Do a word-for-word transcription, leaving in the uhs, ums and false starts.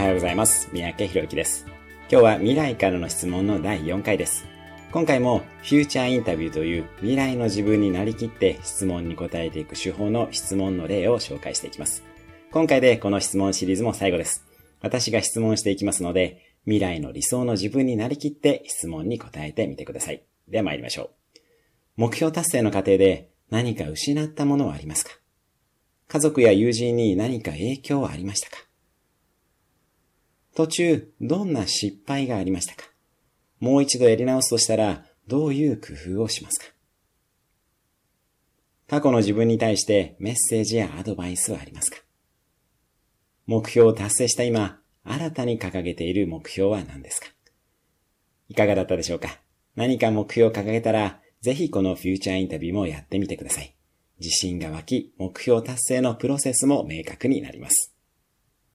おはようございます。三宅宏之です。今日は未来からの質問のだいよんかいです。今回もフューチャーインタビューという未来の自分になりきって質問に答えていく手法の質問の例を紹介していきます。今回でこの質問シリーズも最後です。私が質問していきますので、未来の理想の自分になりきって質問に答えてみてください。では参りましょう。目標達成の過程で何か失ったものはありますか？家族や友人に何か影響はありましたか？途中、どんな失敗がありましたか？もう一度やり直すとしたら、どういう工夫をしますか？過去の自分に対してメッセージやアドバイスはありますか？目標を達成した今、新たに掲げている目標は何ですか？いかがだったでしょうか？何か目標を掲げたら、ぜひこのフューチャーインタビューもやってみてください。自信が湧き、目標達成のプロセスも明確になります。